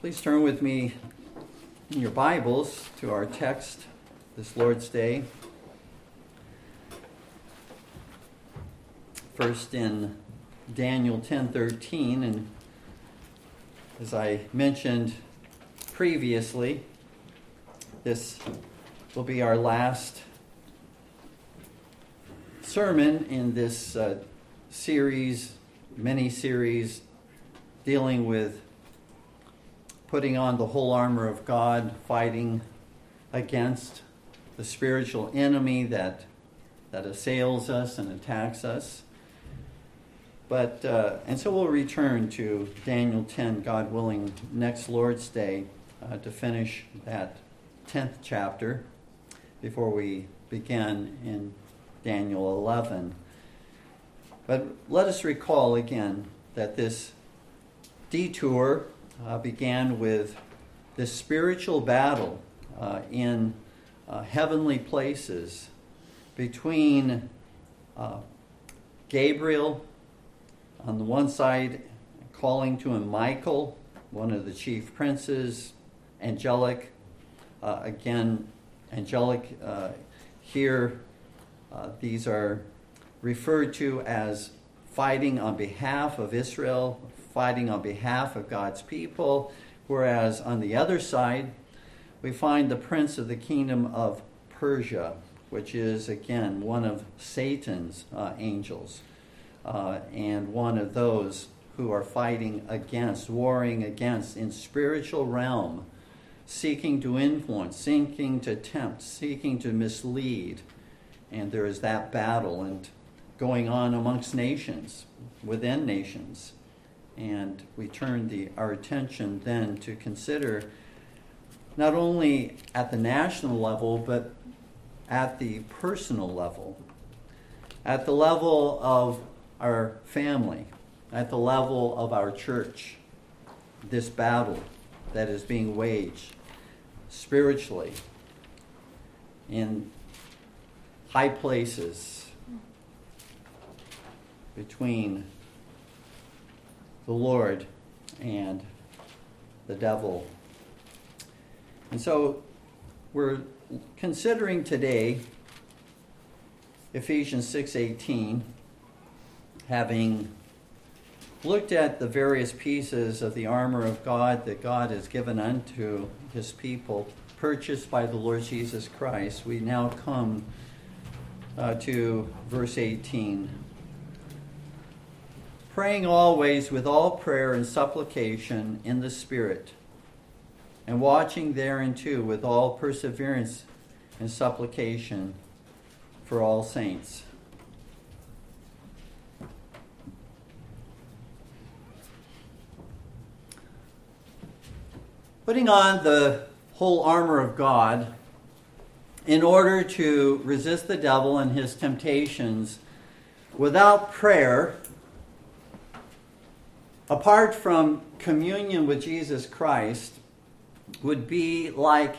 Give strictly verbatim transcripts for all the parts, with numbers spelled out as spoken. Please turn with me in your Bibles to our text this Lord's Day. First in Daniel ten thirteen, and as I mentioned previously, this will be our last sermon in this uh, series, mini-series, dealing with putting on the whole armor of God, fighting against the spiritual enemy that that assails us and attacks us. But uh, and so we'll return to Daniel ten, God willing, next Lord's Day uh, to finish that tenth chapter before we begin in Daniel eleven. But let us recall again that this detour Uh, began with this spiritual battle uh, in uh, heavenly places between uh, Gabriel on the one side, calling to him Michael, one of the chief princes, angelic, uh, again, angelic uh, here, uh, these are referred to as fighting on behalf of Israel, fighting on behalf of God's people, whereas on the other side, we find the prince of the kingdom of Persia, which is, again, one of Satan's uh, angels, uh, and one of those who are fighting against, warring against, in spiritual realm, seeking to influence, seeking to tempt, seeking to mislead. And there is that battle and going on amongst nations, within nations. And we turn the, our attention then to consider not only at the national level, but at the personal level, at the level of our family, at the level of our church, this battle that is being waged spiritually in high places between the Lord and the devil. And so we're considering today Ephesians six eighteen, having looked at the various pieces of the armor of God that God has given unto his people, purchased by the Lord Jesus Christ. We now come uh, to verse eighteen. Praying always with all prayer and supplication in the Spirit, and watching thereunto with all perseverance and supplication for all saints. Putting on the whole armor of God in order to resist the devil and his temptations without prayer, apart from communion with Jesus Christ, would be like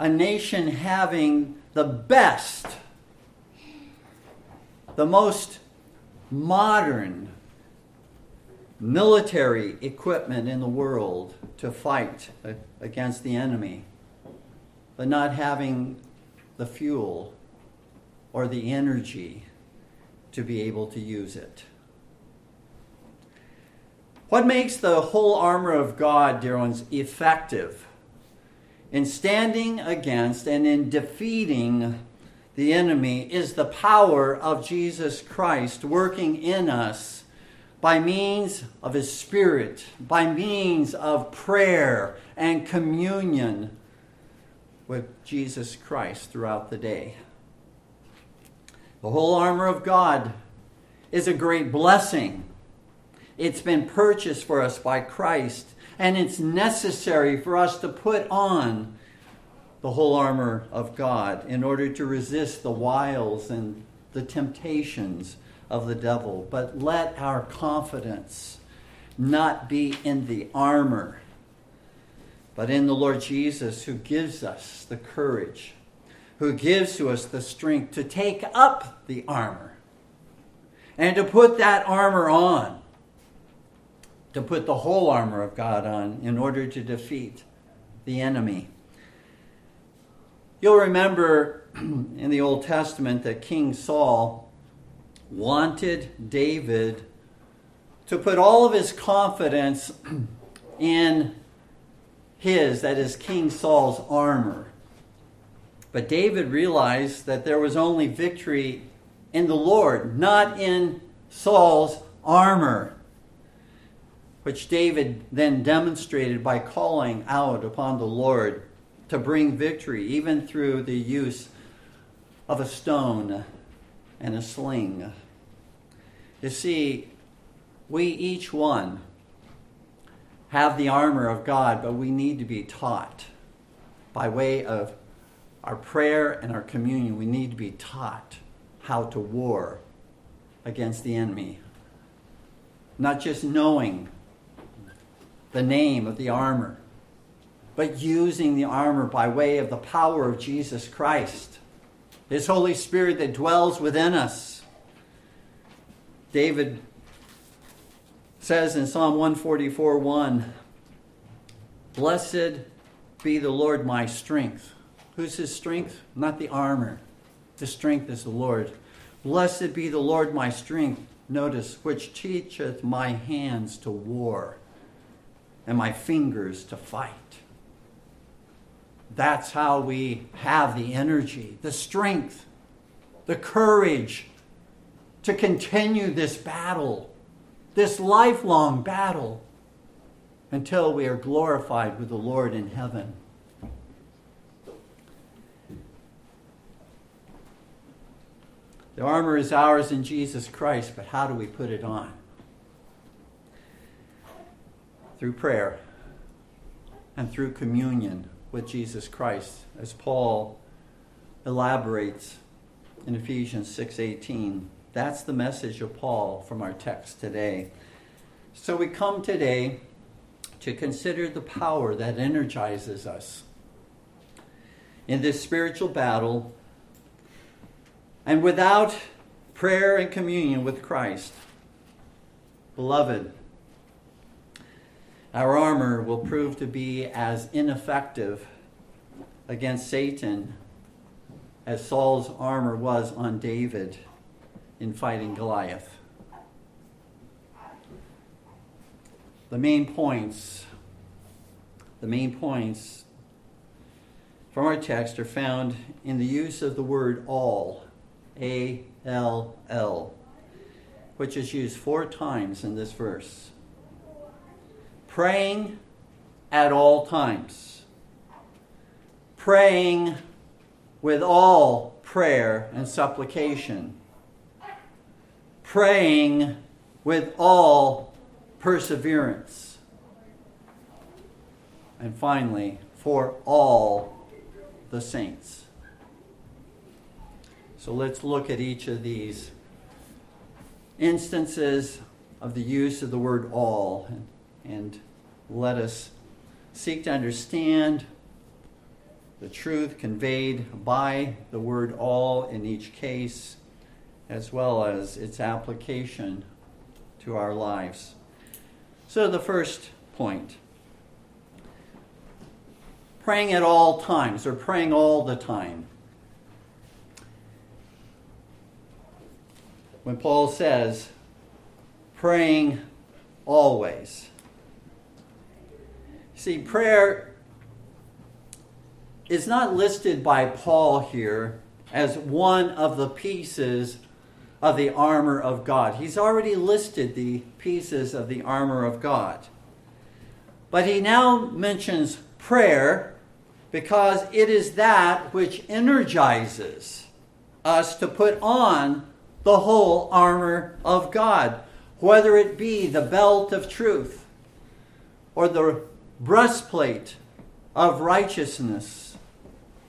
a nation having the best, the most modern military equipment in the world to fight against the enemy, but not having the fuel or the energy to be able to use it. What makes the whole armor of God, dear ones, effective in standing against and in defeating the enemy is the power of Jesus Christ working in us by means of his Spirit, by means of prayer and communion with Jesus Christ throughout the day. The whole armor of God is a great blessing. It's been purchased for us by Christ, and it's necessary for us to put on the whole armor of God in order to resist the wiles and the temptations of the devil. But let our confidence not be in the armor, but in the Lord Jesus, who gives us the courage, who gives to us the strength to take up the armor and to put that armor on. to put the whole armor of God on in order to defeat the enemy. You'll remember in the Old Testament that King Saul wanted David to put all of his confidence in his, that is King Saul's, armor. But David realized that there was only victory in the Lord, not in Saul's armor, which David then demonstrated by calling out upon the Lord to bring victory, even through the use of a stone and a sling. You see, we each one have the armor of God, but we need to be taught by way of our prayer and our communion. We need to be taught how to war against the enemy. Not just knowing the name of the armor, but using the armor by way of the power of Jesus Christ, His Holy Spirit that dwells within us. David says in Psalm one forty-four, one, "Blessed be the Lord my strength." Who's His strength? Not the armor. The strength is the Lord. "Blessed be the Lord my strength," notice, "which teacheth my hands to war, and my fingers to fight." That's how we have the energy, the strength, the courage to continue this battle, this lifelong battle, until we are glorified with the Lord in heaven. The armor is ours in Jesus Christ, but how do we put it on? Through prayer and through communion with Jesus Christ, as Paul elaborates in Ephesians six eighteen. That's the message of Paul from our text today. So we come today to consider the power that energizes us in this spiritual battle. And without prayer and communion with Christ, beloved, our armor will prove to be as ineffective against Satan as Saul's armor was on David in fighting Goliath. The main points, the main points from our text are found in the use of the word all, A L L, which is used four times in this verse. Praying at all times. Praying with all prayer and supplication. Praying with all perseverance. And finally, for all the saints. So let's look at each of these instances of the use of the word all. And let us seek to understand the truth conveyed by the word all in each case, as well as its application to our lives. So the first point, praying at all times, or praying all the time. When Paul says, praying always. See, prayer is not listed by Paul here as one of the pieces of the armor of God. He's already listed the pieces of the armor of God. But he now mentions prayer because it is that which energizes us to put on the whole armor of God, whether it be the belt of truth or the breastplate of righteousness,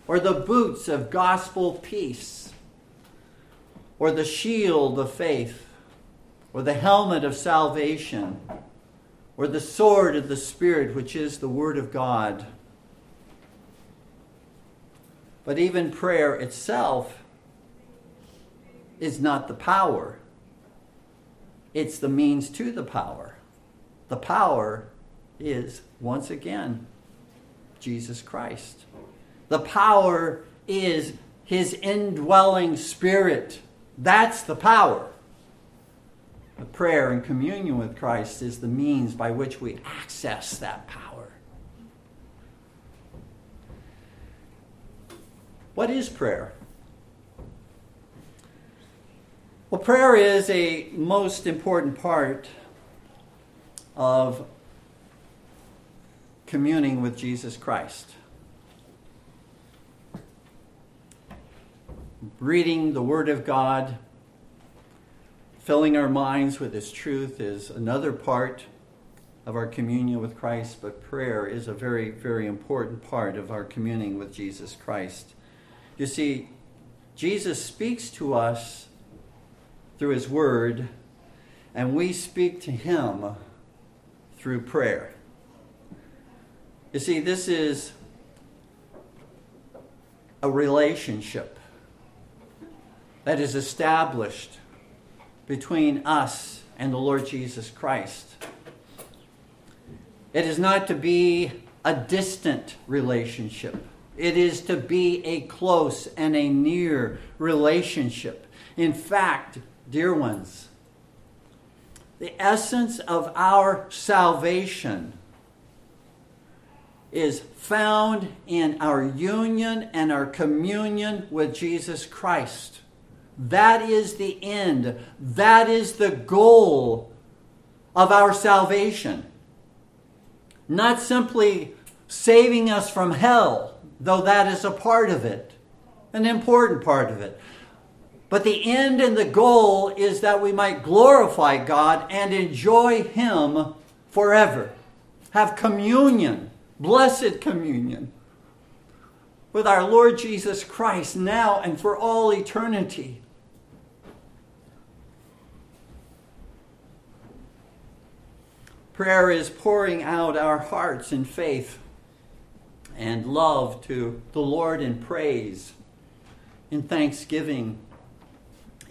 or the boots of gospel peace, or the shield of faith, or the helmet of salvation, or the sword of the Spirit, which is the Word of God. But even prayer itself is not the power. It's the means to the power. The power is, once again, Jesus Christ. The power is his indwelling spirit. That's the power. The prayer and communion with Christ is the means by which we access that power. What is prayer? Well, prayer is a most important part of communing with Jesus Christ. Reading the Word of God, filling our minds with His truth is another part of our communion with Christ, but prayer is a very, very important part of our communing with Jesus Christ. You see, Jesus speaks to us through His Word, and we speak to Him through prayer. You see, this is a relationship that is established between us and the Lord Jesus Christ. It is not to be a distant relationship. It is to be a close and a near relationship. In fact, dear ones, the essence of our salvation is found in our union and our communion with Jesus Christ. That is the end. That is the goal of our salvation. Not simply saving us from hell, though that is a part of it, an important part of it. But the end and the goal is that we might glorify God and enjoy Him forever. Have communion, blessed communion, with our Lord Jesus Christ now and for all eternity. Prayer is pouring out our hearts in faith and love to the Lord in praise, in thanksgiving,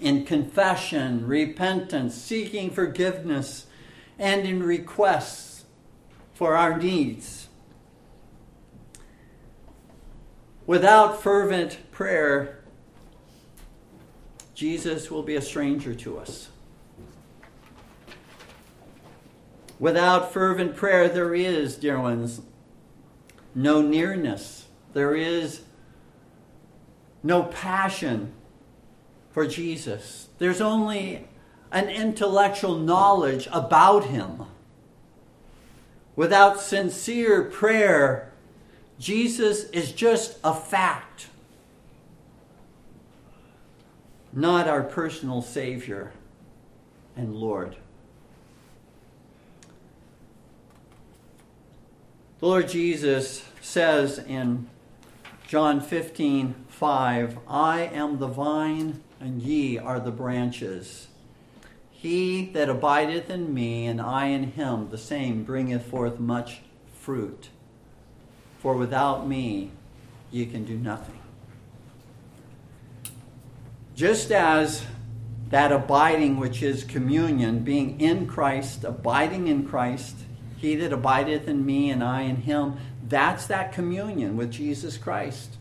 in confession, repentance, seeking forgiveness, and in requests for our needs. Without fervent prayer, Jesus will be a stranger to us. Without fervent prayer, there is, dear ones, no nearness. There is no passion for Jesus. There's only an intellectual knowledge about Him. Without sincere prayer, Jesus is just a fact, not our personal Savior and Lord. The Lord Jesus says in John fifteen five, I am the vine, and ye are the branches. He that abideth in me, and I in him, the same bringeth forth much fruit. For without me, ye can do nothing. Just as that abiding, which is communion, being in Christ, abiding in Christ, he that abideth in me and I in him, that's that communion with Jesus Christ.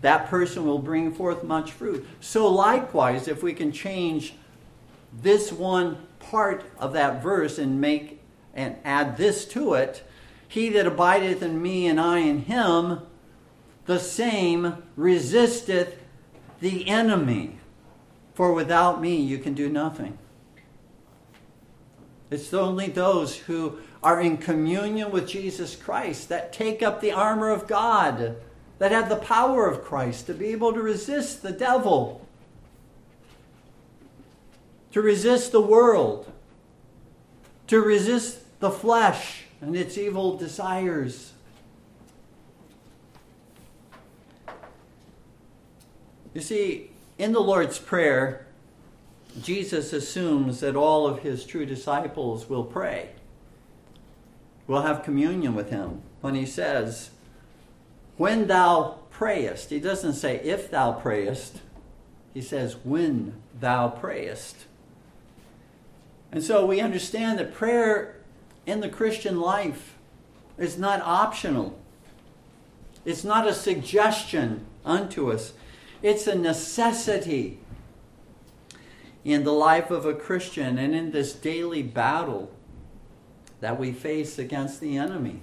That person will bring forth much fruit. So likewise, if we can change this one part of that verse and make and add this to it, he that abideth in me and I in him, the same resisteth the enemy. For without me you can do nothing. It's only those who are in communion with Jesus Christ, that take up the armor of God, that have the power of Christ to be able to resist the devil, to resist the world, to resist the flesh and its evil desires. You see, in the Lord's Prayer, Jesus assumes that all of his true disciples will pray. We'll have communion with him when he says, when thou prayest. He doesn't say, if thou prayest. He says, when thou prayest. And so we understand that prayer in the Christian life. It's not optional. It's not a suggestion unto us. It's a necessity in the life of a Christian and in this daily battle that we face against the enemy.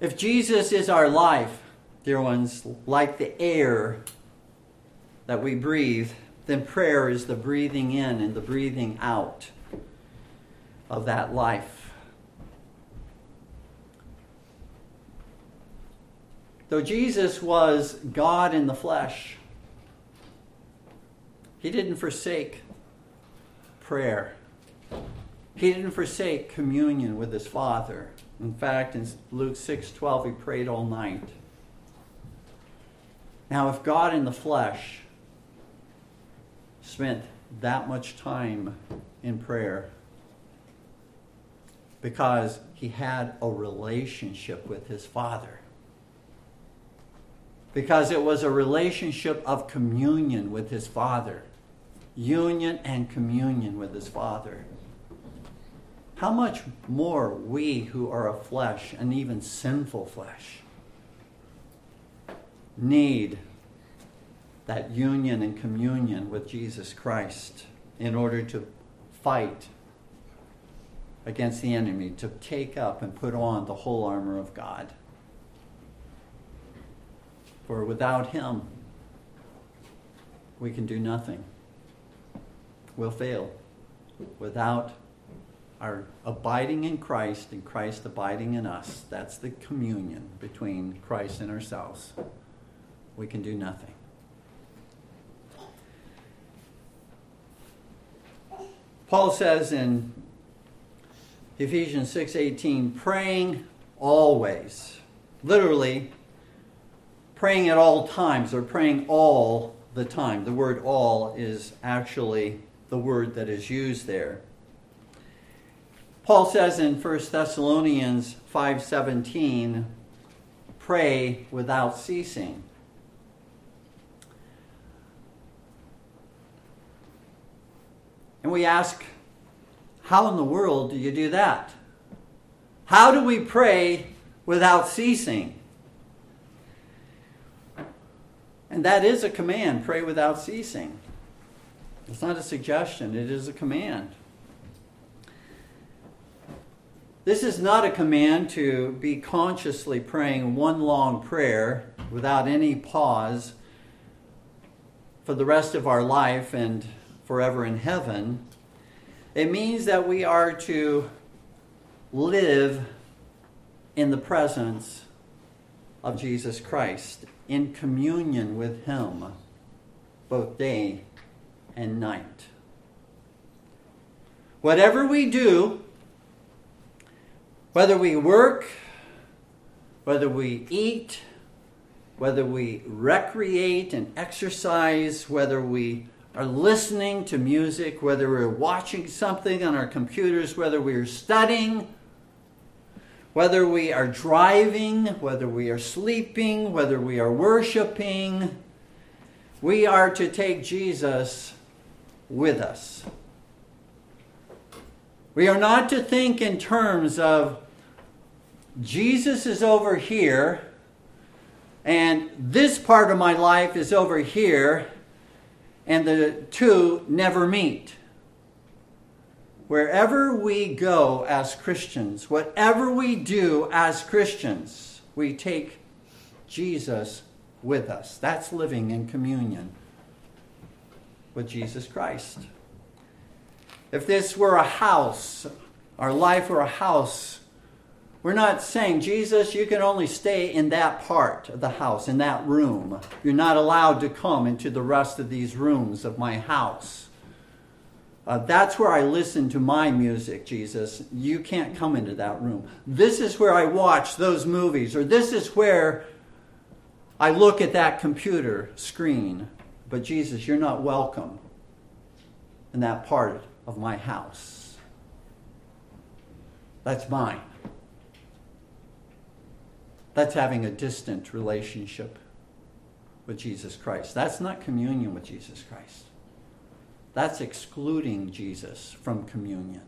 If Jesus is our life, dear ones, like the air that we breathe, then prayer is the breathing in and the breathing out of that life. Though Jesus was God in the flesh, he didn't forsake prayer. He didn't forsake communion with his Father. In fact, in Luke six twelve, he prayed all night. Now, if God in the flesh spent that much time in prayer because he had a relationship with his Father, because it was a relationship of communion with his Father, union and communion with his Father, how much more we who are of flesh, and even sinful flesh, need that union and communion with Jesus Christ in order to fight against the enemy, to take up and put on the whole armor of God. For without him, we can do nothing. We'll fail. Without our abiding in Christ and Christ abiding in us, that's the communion between Christ and ourselves, we can do nothing. Paul says in Ephesians six eighteen, praying always, literally praying at all times, or praying all the time. The word all is actually the word that is used there. Paul says in First Thessalonians five seventeen, pray without ceasing. And we ask, how in the world do you do that? How do we pray without ceasing? And that is a command, pray without ceasing. It's not a suggestion, it is a command. This is not a command to be consciously praying one long prayer without any pause for the rest of our life and forever in heaven. It means that we are to live in the presence of Jesus Christ, in communion with him, both day and night. Whatever we do, whether we work, whether we eat, whether we recreate and exercise, whether we are listening to music, whether we're watching something on our computers, whether we're studying, whether we are driving, whether we are sleeping, whether we are worshiping, we are to take Jesus with us. We are not to think in terms of Jesus is over here and this part of my life is over here, and the two never meet. Wherever we go as Christians, whatever we do as Christians, we take Jesus with us. That's living in communion with Jesus Christ. If this were a house, our life were a house, we're not saying, Jesus, you can only stay in that part of the house, in that room. You're not allowed to come into the rest of these rooms of my house. Uh, that's where I listen to my music, Jesus. You can't come into that room. This is where I watch those movies, or this is where I look at that computer screen. But Jesus, you're not welcome in that part of my house. That's mine. That's having a distant relationship with Jesus Christ. That's not communion with Jesus Christ. That's excluding Jesus from communion.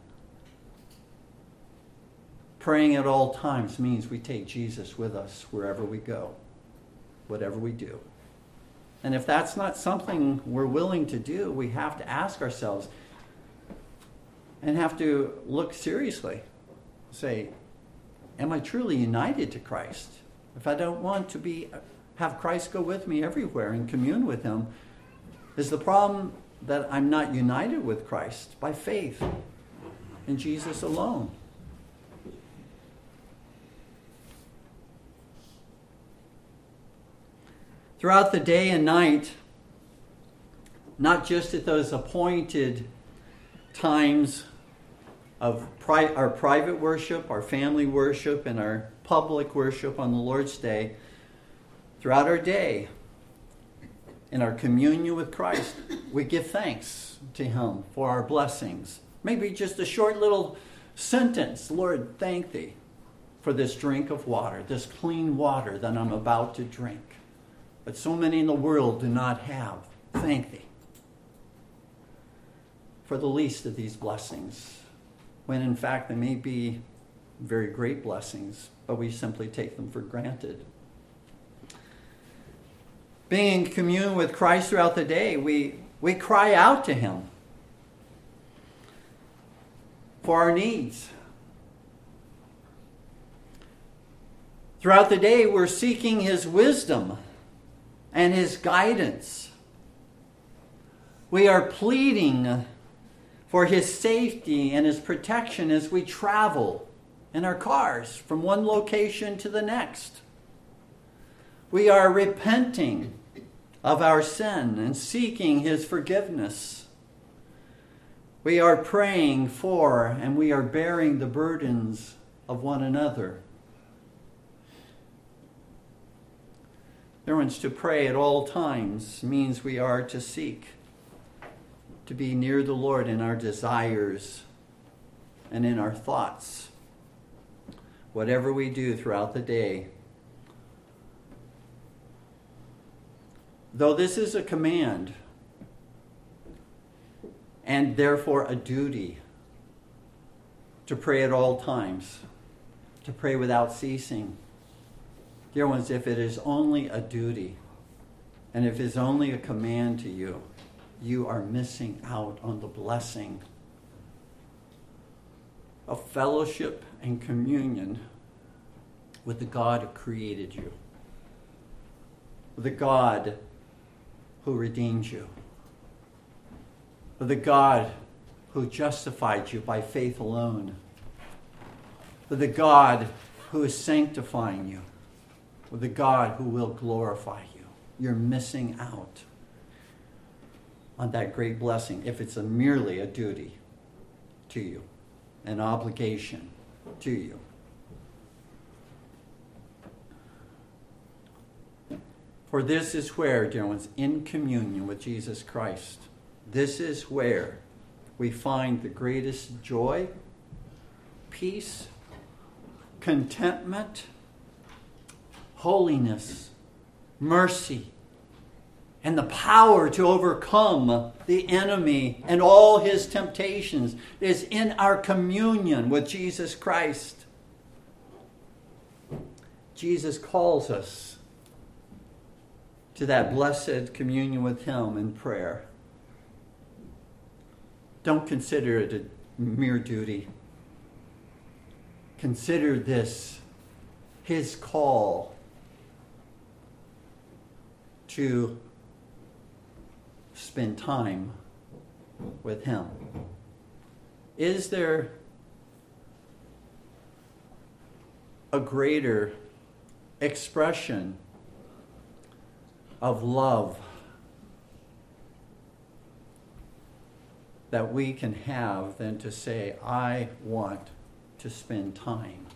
Praying at all times means we take Jesus with us wherever we go, whatever we do. And if that's not something we're willing to do, we have to ask ourselves and have to look seriously. Say, am I truly united to Christ? If I don't want to be, have Christ go with me everywhere and commune with him, is the problem that I'm not united with Christ by faith in Jesus alone? Throughout the day and night, not just at those appointed times of pri- our private worship, our family worship, and our public worship on the Lord's Day, throughout our day, in our communion with Christ, we give thanks to him for our blessings. Maybe just a short little sentence, Lord, thank thee for this drink of water, this clean water that I'm about to drink. But so many in the world do not have. Thank thee for the least of these blessings, when in fact they may be very great blessings, but we simply take them for granted. Being in communion with Christ throughout the day, we, we cry out to him for our needs. Throughout the day, we're seeking his wisdom and his guidance. We are pleading for his safety and his protection as we travel in our cars from one location to the next. We are repenting of our sin and seeking his forgiveness. We are praying for and we are bearing the burdens of one another. Everyone's to pray at all times means we are to seek to be near the Lord in our desires and in our thoughts. Whatever we do throughout the day. Though this is a command and therefore a duty to pray at all times, to pray without ceasing. Dear ones, if it is only a duty, and if it is only a command to you, you are missing out on the blessing of fellowship and communion with the God who created you, the God who redeemed you, the God who justified you by faith alone, the God who is sanctifying you, with the God who will glorify you. You're missing out on that great blessing if it's a merely a duty to you, an obligation to you. For this is where, dear ones, in communion with Jesus Christ, this is where we find the greatest joy, peace, contentment, holiness, mercy, and the power to overcome the enemy and all his temptations is in our communion with Jesus Christ. Jesus calls us to that blessed communion with him in prayer. Don't consider it a mere duty. Consider this his call to spend time with him. Is there a greater expression of love that we can have than to say, I want to spend time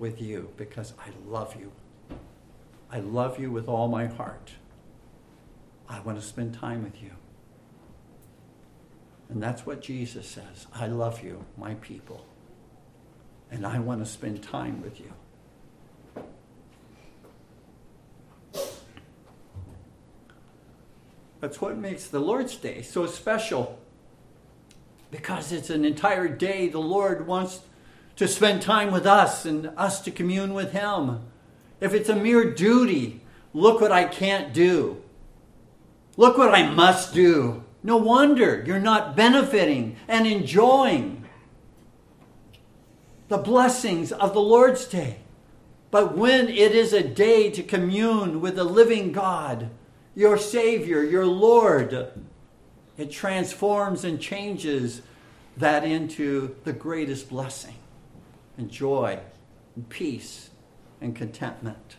with you because I love you. I love you with all my heart. I want to spend time with you. And that's what Jesus says. I love you, my people. And I want to spend time with you. That's what makes the Lord's Day so special. Because it's an entire day the Lord wants to spend time with us and us to commune with him. If it's a mere duty, look what I can't do. Look what I must do. No wonder you're not benefiting and enjoying the blessings of the Lord's Day. But when it is a day to commune with the living God, your Savior, your Lord, it transforms and changes that into the greatest blessing and joy and peace and contentment.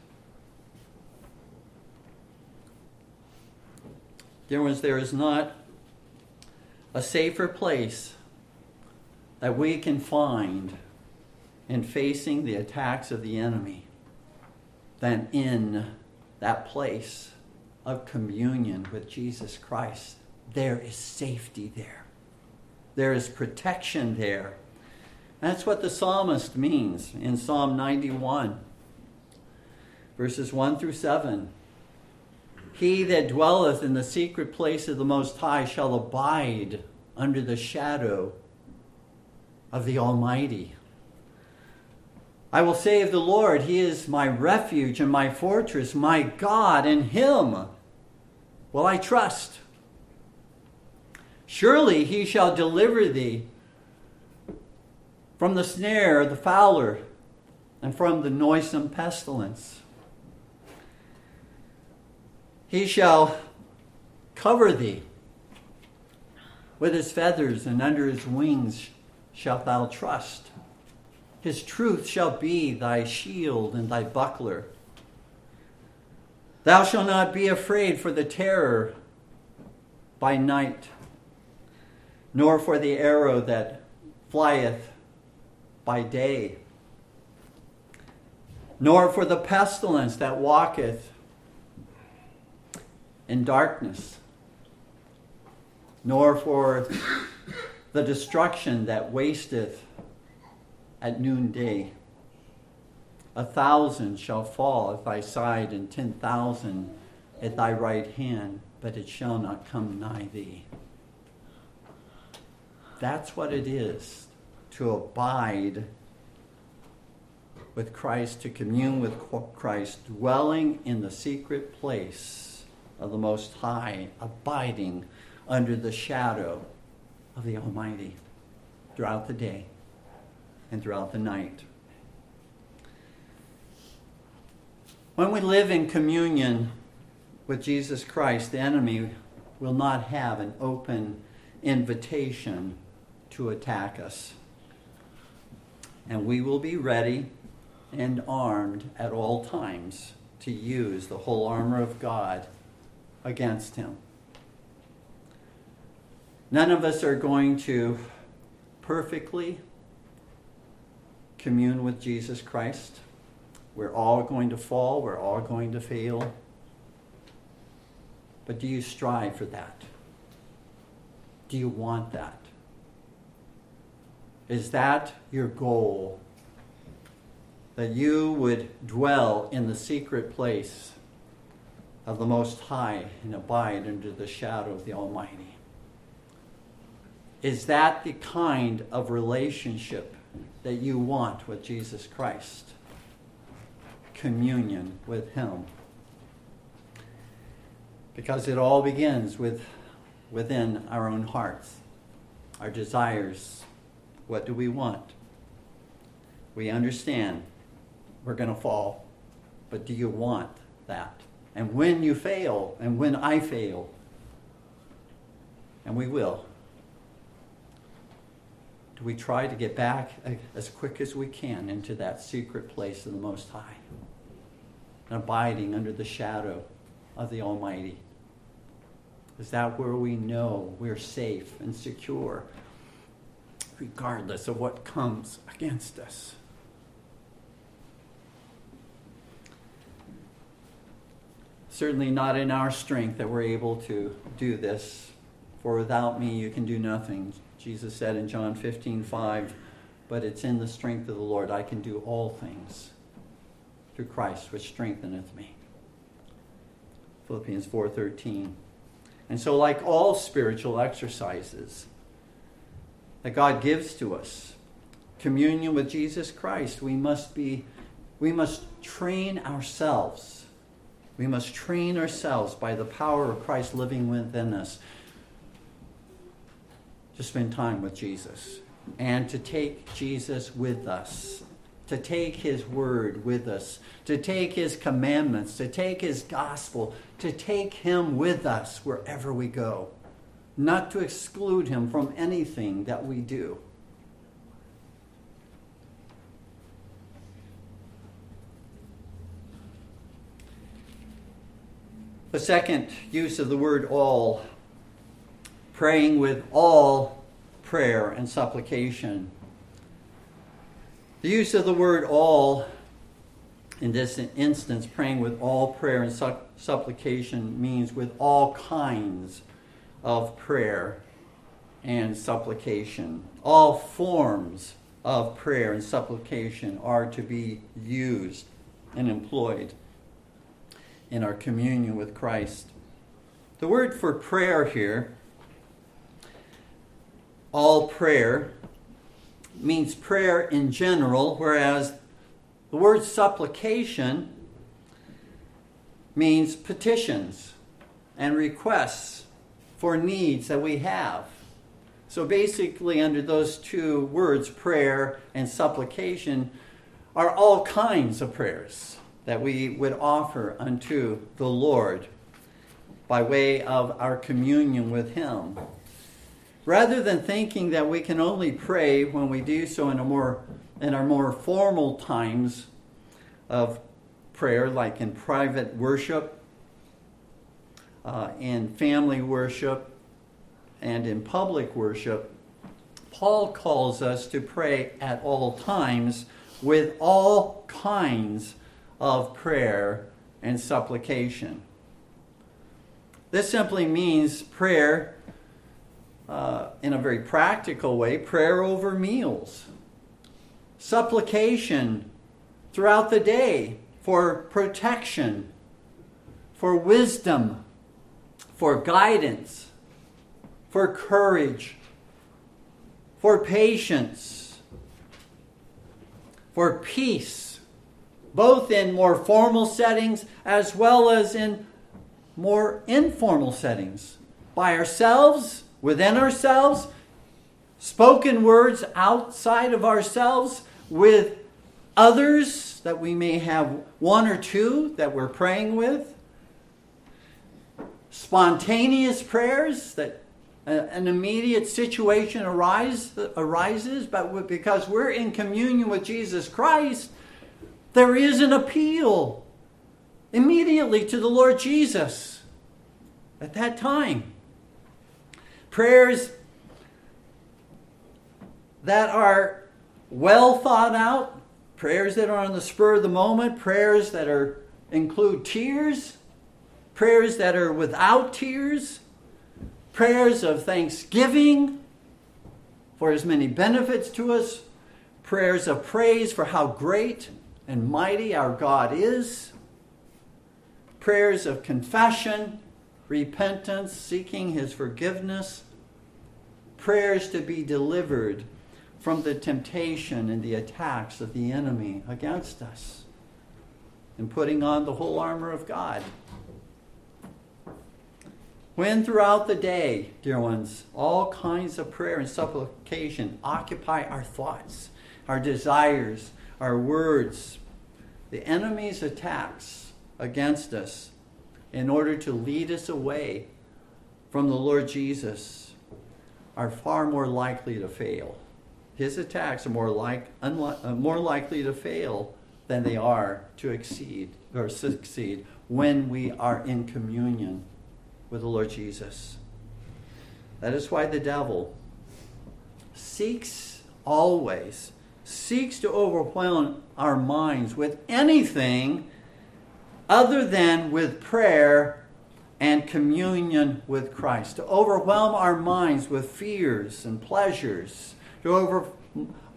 Dear ones, there is not a safer place that we can find in facing the attacks of the enemy than in that place of communion with Jesus Christ. There is safety there. There is protection there. That's what the psalmist means in Psalm ninety-one, verses one through seven. He that dwelleth in the secret place of the Most High shall abide under the shadow of the Almighty. I will say of the Lord, he is my refuge and my fortress, my God, in him will I trust. Surely he shall deliver thee from the snare of the fowler and from the noisome pestilence. He shall cover thee with his feathers, and under his wings shalt thou trust. His truth shall be thy shield and thy buckler. Thou shalt not be afraid for the terror by night, nor for the arrow that flieth by day, nor for the pestilence that walketh in darkness, nor for the destruction that wasteth at noonday. A thousand shall fall at thy side, and ten thousand at thy right hand, but it shall not come nigh thee. That's what it is to abide with Christ, to commune with Christ, dwelling in the secret place of the Most High, abiding under the shadow of the Almighty throughout the day and throughout the night. When we live in communion with Jesus Christ, the enemy will not have an open invitation to attack us. And we will be ready and armed at all times to use the whole armor of God against him. None of us are going to perfectly commune with Jesus Christ. We're all going to fall. We're all going to fail. But do you strive for that? Do you want that? Is that your goal? That you would dwell in the secret place of the Most High and abide under the shadow of the Almighty? Is that the kind of relationship that you want with Jesus Christ? Communion with him. Because it all begins with within our own hearts, our desires. What do we want? We understand we're going to fall, but do you want that? And when you fail, and when I fail, and we will, do we try to get back as quick as we can into that secret place of the Most High, abiding under the shadow of the Almighty? Is that where we know we're safe and secure, regardless of what comes against us? Certainly not in our strength that we're able to do this, for without me you can do nothing. Jesus said in John fifteen five, but it's in the strength of the Lord. I can do all things through Christ, which strengtheneth me. Philippians four thirteen. And so, like all spiritual exercises that God gives to us, communion with Jesus Christ, we must be, we must train ourselves. We must train ourselves by the power of Christ living within us to spend time with Jesus and to take Jesus with us, to take his word with us, to take his commandments, to take his gospel, to take him with us wherever we go, not to exclude him from anything that we do. The second use of the word all, praying with all prayer and supplication. The use of the word all, in this instance, praying with all prayer and su- supplication means with all kinds of prayer and supplication. All forms of prayer and supplication are to be used and employed in our communion with Christ. The word for prayer here, all prayer, means prayer in general, whereas the word supplication means petitions and requests for needs that we have. So basically, under those two words, prayer and supplication, are all kinds of prayers that we would offer unto the Lord by way of our communion with him. Rather than thinking that we can only pray when we do so in a more in our more formal times of prayer, like in private worship, uh, in family worship, and in public worship, Paul calls us to pray at all times with all kinds of prayer and supplication. This simply means prayer uh, in a very practical way, prayer over meals, supplication throughout the day for protection, for wisdom, for guidance, for courage, for patience, for peace, both in more formal settings as well as in more informal settings. By ourselves, within ourselves, spoken words outside of ourselves, with others that we may have one or two that we're praying with. Spontaneous prayers that an immediate situation arise, arises, but because we're in communion with Jesus Christ, there is an appeal immediately to the Lord Jesus at that time. Prayers that are well thought out, prayers that are on the spur of the moment, prayers that are include tears, prayers that are without tears, prayers of thanksgiving for his many benefits to us, prayers of praise for how great and mighty our God is, prayers of confession, repentance, seeking his forgiveness, prayers to be delivered from the temptation and the attacks of the enemy against us, and putting on the whole armor of God. When throughout the day, dear ones, all kinds of prayer and supplication occupy our thoughts, our desires, our words, the enemy's attacks against us in order to lead us away from the Lord Jesus are far more likely to fail. His attacks are more like unli- more likely to fail than they are to exceed or succeed when we are in communion with the Lord Jesus. That is why the devil seeks always seeks to overwhelm our minds with anything other than with prayer and communion with Christ, to overwhelm our minds with fears and pleasures, to over,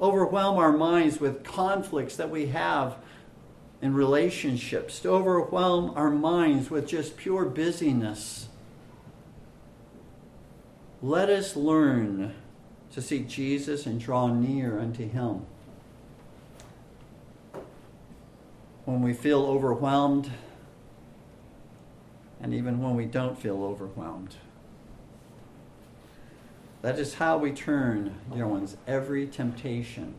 overwhelm our minds with conflicts that we have in relationships, to overwhelm our minds with just pure busyness. Let us learn to seek Jesus and draw near unto him. When we feel overwhelmed, and even when we don't feel overwhelmed. That is how we turn, dear ones, every temptation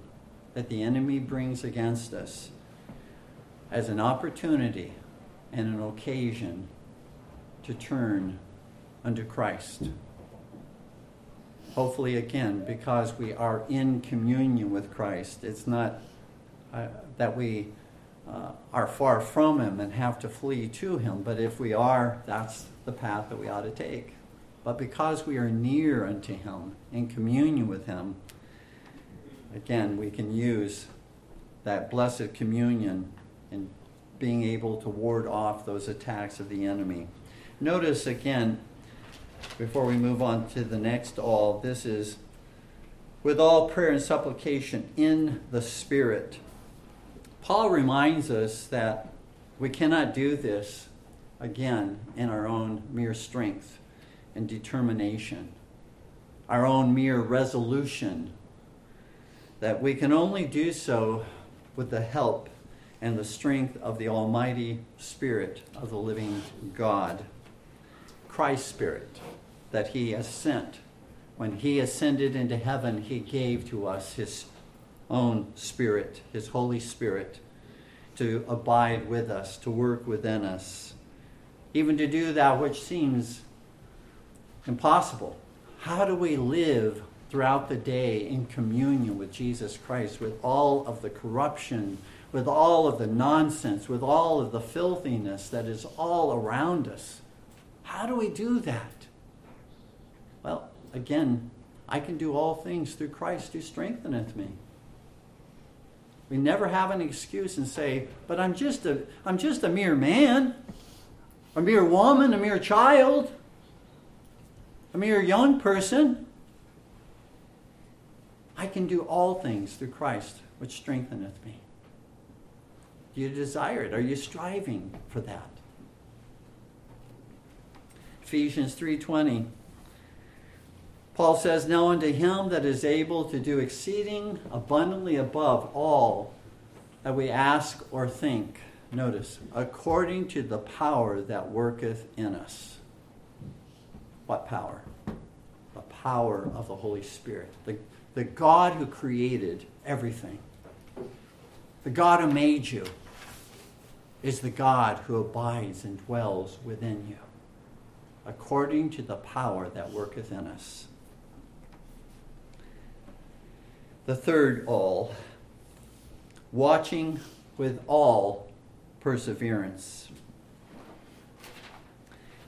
that the enemy brings against us as an opportunity and an occasion to turn unto Christ. Hopefully, again, because we are in communion with Christ, it's not uh, that we uh, are far from him and have to flee to him, but if we are, that's the path that we ought to take. But because we are near unto him, in communion with him, again, we can use that blessed communion in being able to ward off those attacks of the enemy. Notice again, before we move on to the next all, this is with all prayer and supplication in the Spirit. Paul reminds us that we cannot do this, again, in our own mere strength and determination, our own mere resolution, that we can only do so with the help and the strength of the Almighty Spirit of the living God, Christ's Spirit, that he has sent. When he ascended into heaven, he gave to us his own Spirit, his Holy Spirit, to abide with us, to work within us, even to do that which seems impossible. How do we live throughout the day in communion with Jesus Christ, with all of the corruption, with all of the nonsense, with all of the filthiness that is all around us? How do we do that? Well, again, I can do all things through Christ who strengtheneth me. We never have an excuse and say, but I'm just a, I'm just a mere man, a mere woman, a mere child, a mere young person. I can do all things through Christ which strengtheneth me. Do you desire it? Are you striving for that? Ephesians three twenty. Paul says, now unto him that is able to do exceeding abundantly above all that we ask or think. Notice, according to the power that worketh in us. What power? The power of the Holy Spirit. The, the God who created everything. The God who made you is the God who abides and dwells within you, according to the power that worketh in us. The third all, watching with all perseverance.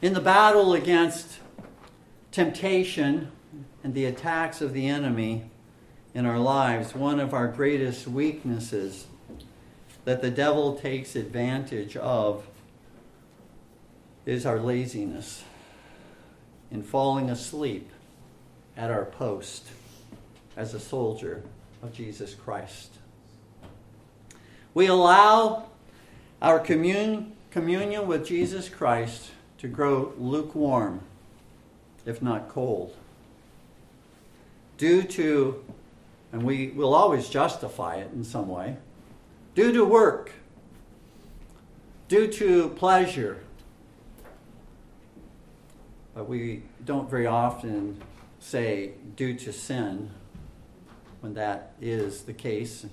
In the battle against temptation and the attacks of the enemy in our lives, one of our greatest weaknesses that the devil takes advantage of is our laziness in falling asleep at our post as a soldier of Jesus Christ. We allow our commun- communion with Jesus Christ to grow lukewarm, if not cold, due to, and we will always justify it in some way, due to work, due to pleasure. But we don't very often say due to sin when that is the case.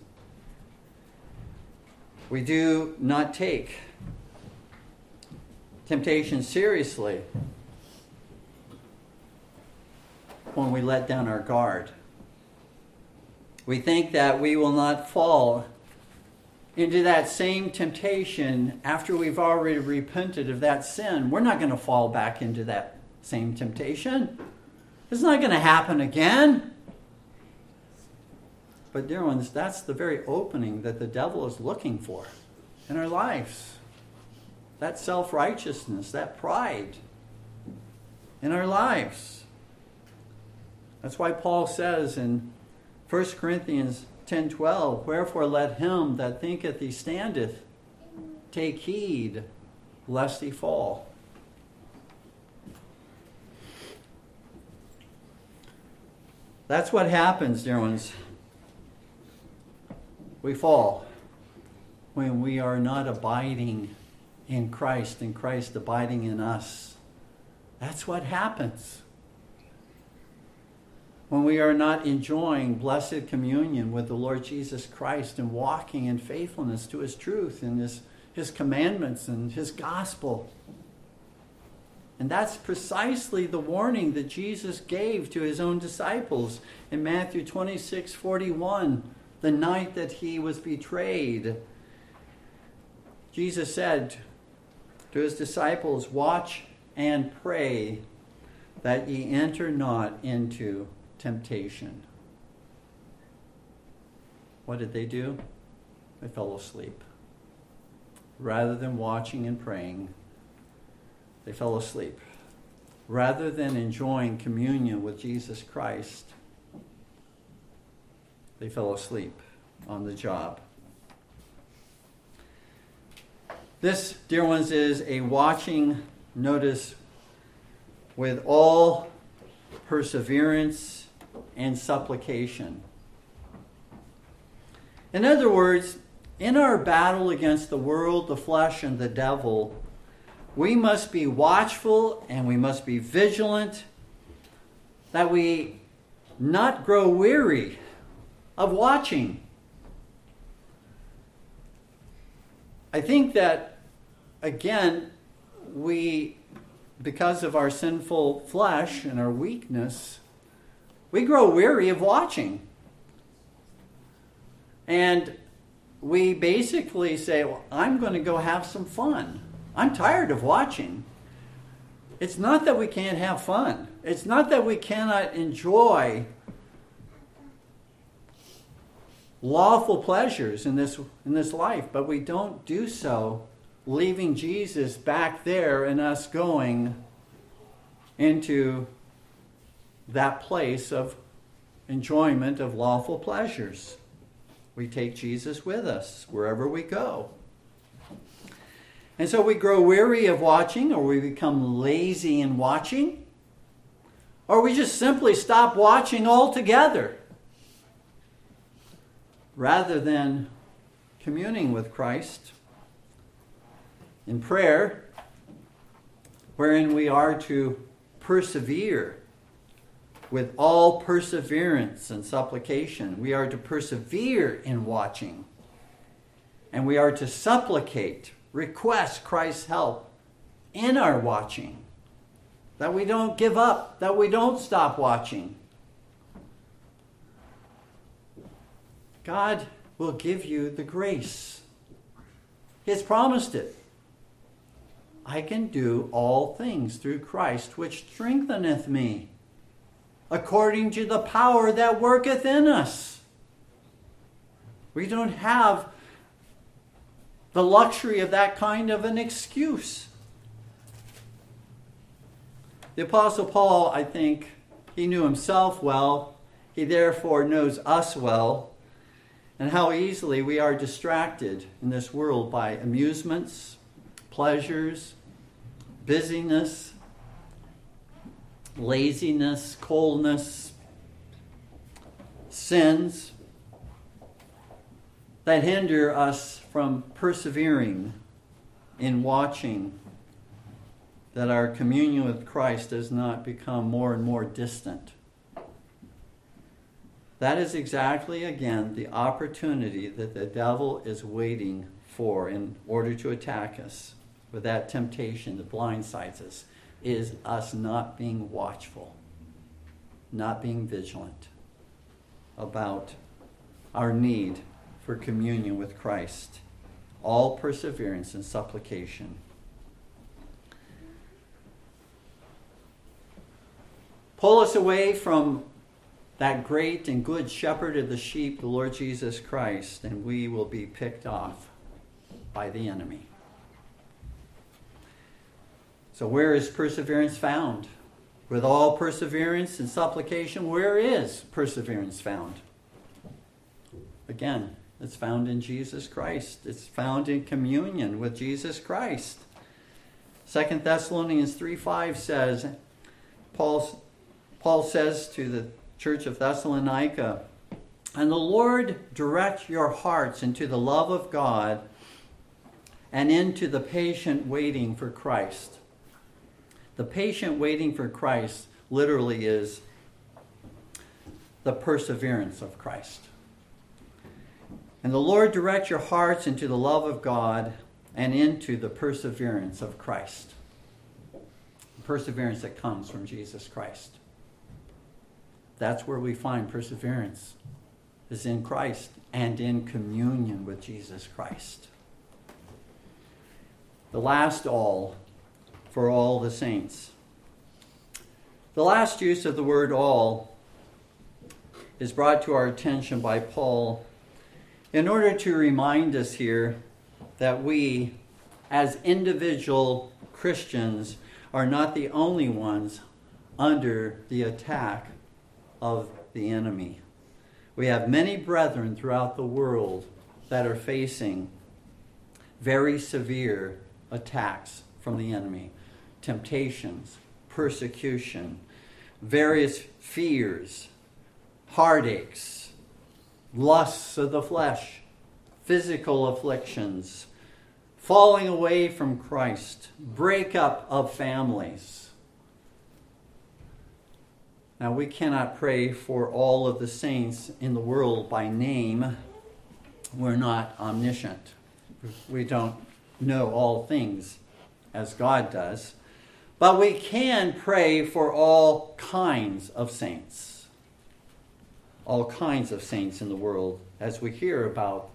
We do not take temptation seriously when we let down our guard. We think that we will not fall into that same temptation after we've already repented of that sin. We're not going to fall back into that same temptation. It's not going to happen again. But dear ones, that's the very opening that the devil is looking for in our lives. That self-righteousness, that pride in our lives. That's why Paul says in First Corinthians ten twelve, wherefore let him that thinketh he standeth take heed lest he fall. That's what happens, dear ones. We fall when we are not abiding in Christ and Christ abiding in us. That's what happens. When we are not enjoying blessed communion with the Lord Jesus Christ and walking in faithfulness to his truth and his, his commandments and his gospel. And that's precisely the warning that Jesus gave to his own disciples in Matthew twenty-six forty-one, the night that he was betrayed. Jesus said to his disciples, "Watch and pray that ye enter not into temptation." What did they do? They fell asleep. Rather than watching and praying, they fell asleep. Rather than enjoying communion with Jesus Christ, they fell asleep on the job. This, dear ones, is a watching, notice, with all perseverance and supplication. In other words, in our battle against the world, the flesh, and the devil, we must be watchful and we must be vigilant that we not grow weary of watching. I think that, again, we, because of our sinful flesh and our weakness, we grow weary of watching. And we basically say, well, I'm going to go have some fun. I'm tired of watching. It's not that we can't have fun. It's not that we cannot enjoy lawful pleasures in this, in this life, but we don't do so leaving Jesus back there and us going into that place of enjoyment of lawful pleasures. We take Jesus with us wherever we go. And so we grow weary of watching, or we become lazy in watching, or we just simply stop watching altogether rather than communing with Christ in prayer, wherein we are to persevere with all perseverance and supplication. We are to persevere in watching, and we are to supplicate, request Christ's help in our watching, that we don't give up, that we don't stop watching. God will give you the grace. He has promised it. I can do all things through Christ, which strengtheneth me, according to the power that worketh in us. We don't have the luxury of that kind of an excuse. The Apostle Paul, I think, he knew himself well. He therefore knows us well, and how easily we are distracted in this world by amusements, pleasures, busyness, laziness, coldness, sins that hinder us from persevering in watching, that our communion with Christ does not become more and more distant. That is exactly, again, the opportunity that the devil is waiting for in order to attack us with that temptation that blindsides us, is us not being watchful, not being vigilant about our need for communion with Christ, all perseverance and supplication. Pull us away from that great and good shepherd of the sheep, the Lord Jesus Christ, and we will be picked off by the enemy. So where is perseverance found? With all perseverance and supplication, where is perseverance found? Again, it's found in Jesus Christ. It's found in communion with Jesus Christ. Second Thessalonians three five says, Paul, Paul says to the church of Thessalonica. And the Lord direct your hearts into the love of God and into the patient waiting for Christ. The patient waiting for Christ literally is the perseverance of Christ. And the Lord direct your hearts into the love of God and into the perseverance of Christ. The perseverance that comes from Jesus Christ. That's where we find perseverance, is in Christ and in communion with Jesus Christ. The last all for all the saints. The last use of the word all is brought to our attention by Paul in order to remind us here that we, as individual Christians, are not the only ones under the attack of the enemy. We have many brethren throughout the world that are facing very severe attacks from the enemy, temptations, persecution, various fears, heartaches, lusts of the flesh, physical afflictions, falling away from Christ, breakup of families. Now, we cannot pray for all of the saints in the world by name. We're not omniscient. We don't know all things as God does. But we can pray for all kinds of saints. All kinds of saints in the world, as we hear about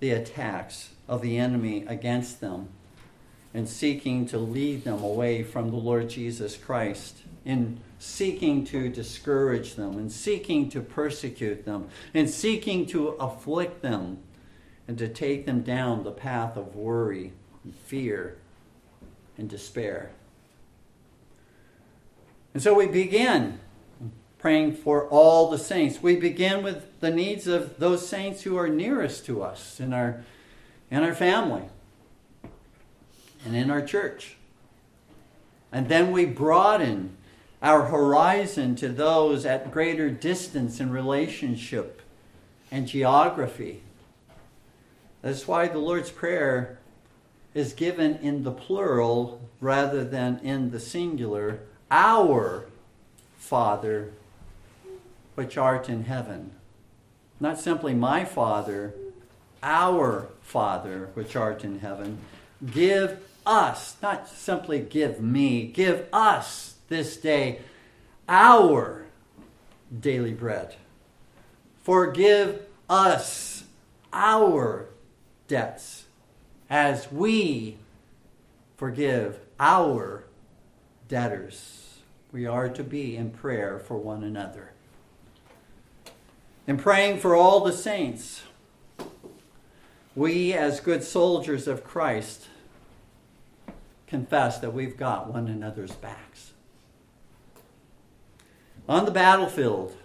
the attacks of the enemy against them and seeking to lead them away from the Lord Jesus Christ, in seeking to discourage them, in seeking to persecute them, in seeking to afflict them and to take them down the path of worry and fear and despair. And so we begin praying for all the saints. We begin with the needs of those saints who are nearest to us in our in our family and in our church. And then we broaden our horizon to those at greater distance in relationship and geography. That's why the Lord's Prayer is given in the plural rather than in the singular. Our Father, which art in heaven. Not simply my Father, our Father, which art in heaven. Give us, not simply give me, give us this day our daily bread. Forgive us our debts as we forgive our debtors. We are to be in prayer for one another. In praying for all the saints, we as good soldiers of Christ confess that we've got one another's backs. On the battlefield,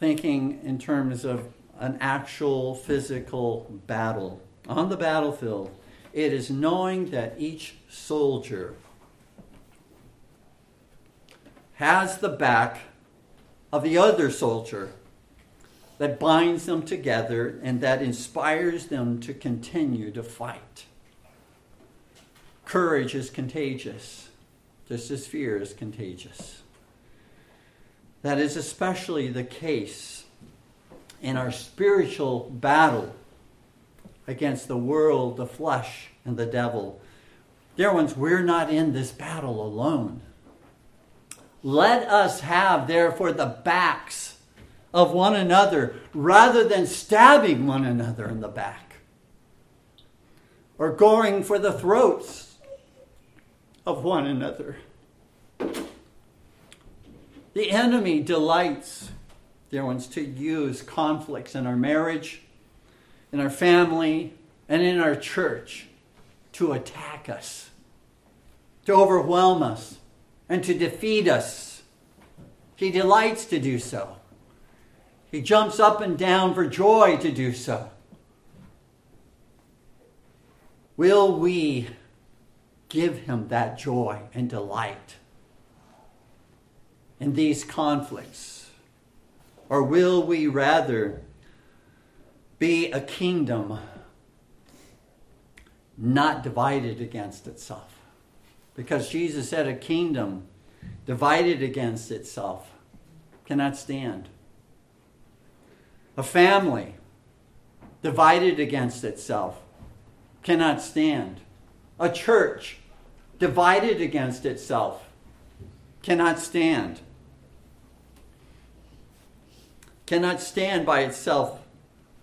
thinking in terms of an actual physical battle, on the battlefield, it is knowing that each soldier has the back of the other soldier that binds them together and that inspires them to continue to fight. Courage is contagious, just as fear is contagious. That is especially the case in our spiritual battle against the world, the flesh, and the devil. Dear ones, we're not in this battle alone. Let us have, therefore, the backs of one another rather than stabbing one another in the back or going for the throats of one another. The enemy delights, dear ones, to use conflicts in our marriage, in our family, and in our church to attack us, to overwhelm us, and to defeat us. He delights to do so. He jumps up and down for joy to do so. Will we give him that joy and delight in these conflicts? Or will we rather be a kingdom not divided against itself? Because Jesus said a kingdom divided against itself cannot stand. A family divided against itself cannot stand. A church divided against itself cannot stand. Cannot stand by itself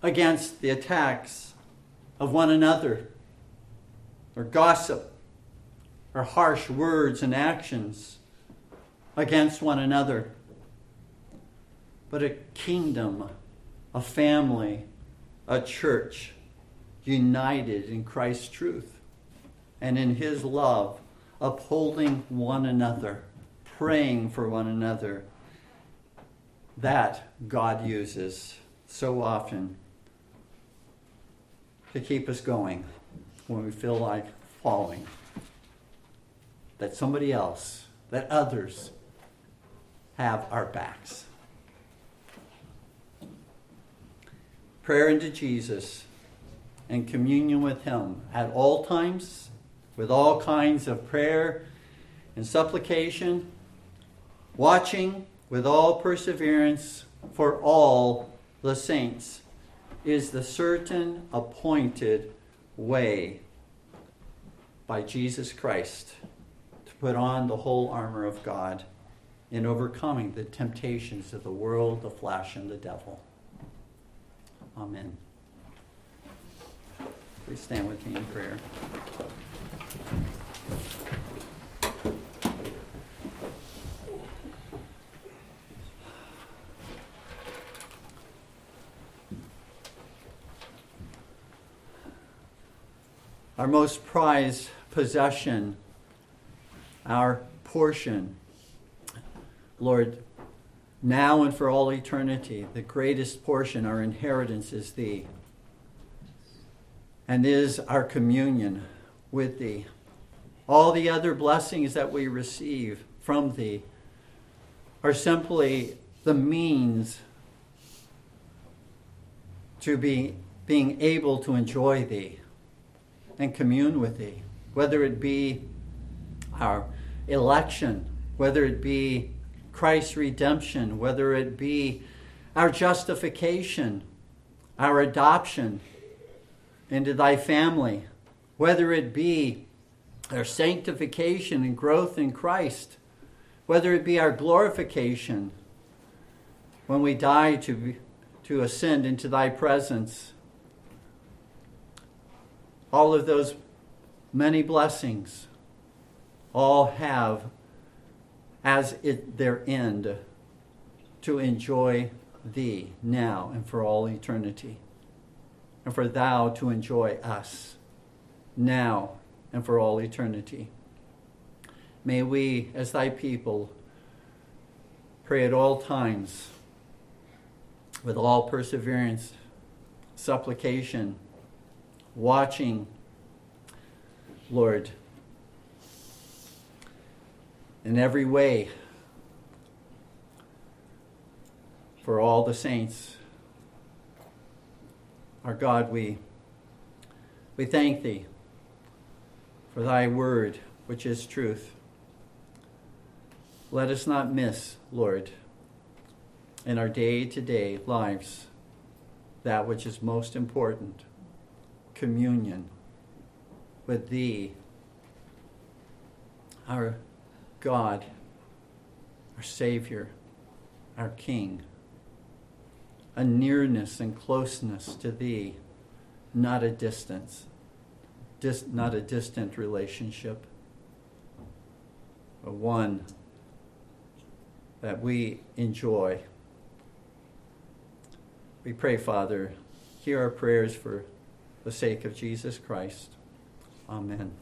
against the attacks of one another, or gossip, or harsh words and actions against one another. But a kingdom, a family, a church united in Christ's truth and in his love, upholding one another, praying for one another, that God uses so often to keep us going when we feel like falling. That somebody else, that others have our backs. Prayer into Jesus and communion with him at all times, with all kinds of prayer and supplication, watching with all perseverance for all the saints, is the certain appointed way by Jesus Christ to put on the whole armor of God in overcoming the temptations of the world, the flesh, and the devil. Amen. Please stand with me in prayer. Our most prized possession, our portion, Lord, now and for all eternity, the greatest portion, our inheritance, is Thee, and is our communion with Thee. All the other blessings that we receive from Thee are simply the means to be being able to enjoy Thee and commune with Thee, whether it be our election, whether it be Christ's redemption, whether it be our justification, our adoption into Thy family, whether it be our sanctification and growth in Christ, whether it be our glorification when we die to, to ascend into Thy presence. All of those many blessings all have as it their end to enjoy Thee now and for all eternity, and for Thou to enjoy us now and for all eternity. May we, as Thy people, pray at all times with all perseverance, supplication, watching, Lord, in every way for all the saints. Our God, we we thank Thee for Thy word, which is truth. Let us not miss, Lord, in our day-to-day lives, that which is most important: communion with Thee, our God, our Savior, our King, a nearness and closeness to Thee, not a distance, dis- not a distant relationship, but one that we enjoy. We pray, Father, hear our prayers for the sake of Jesus Christ. Amen.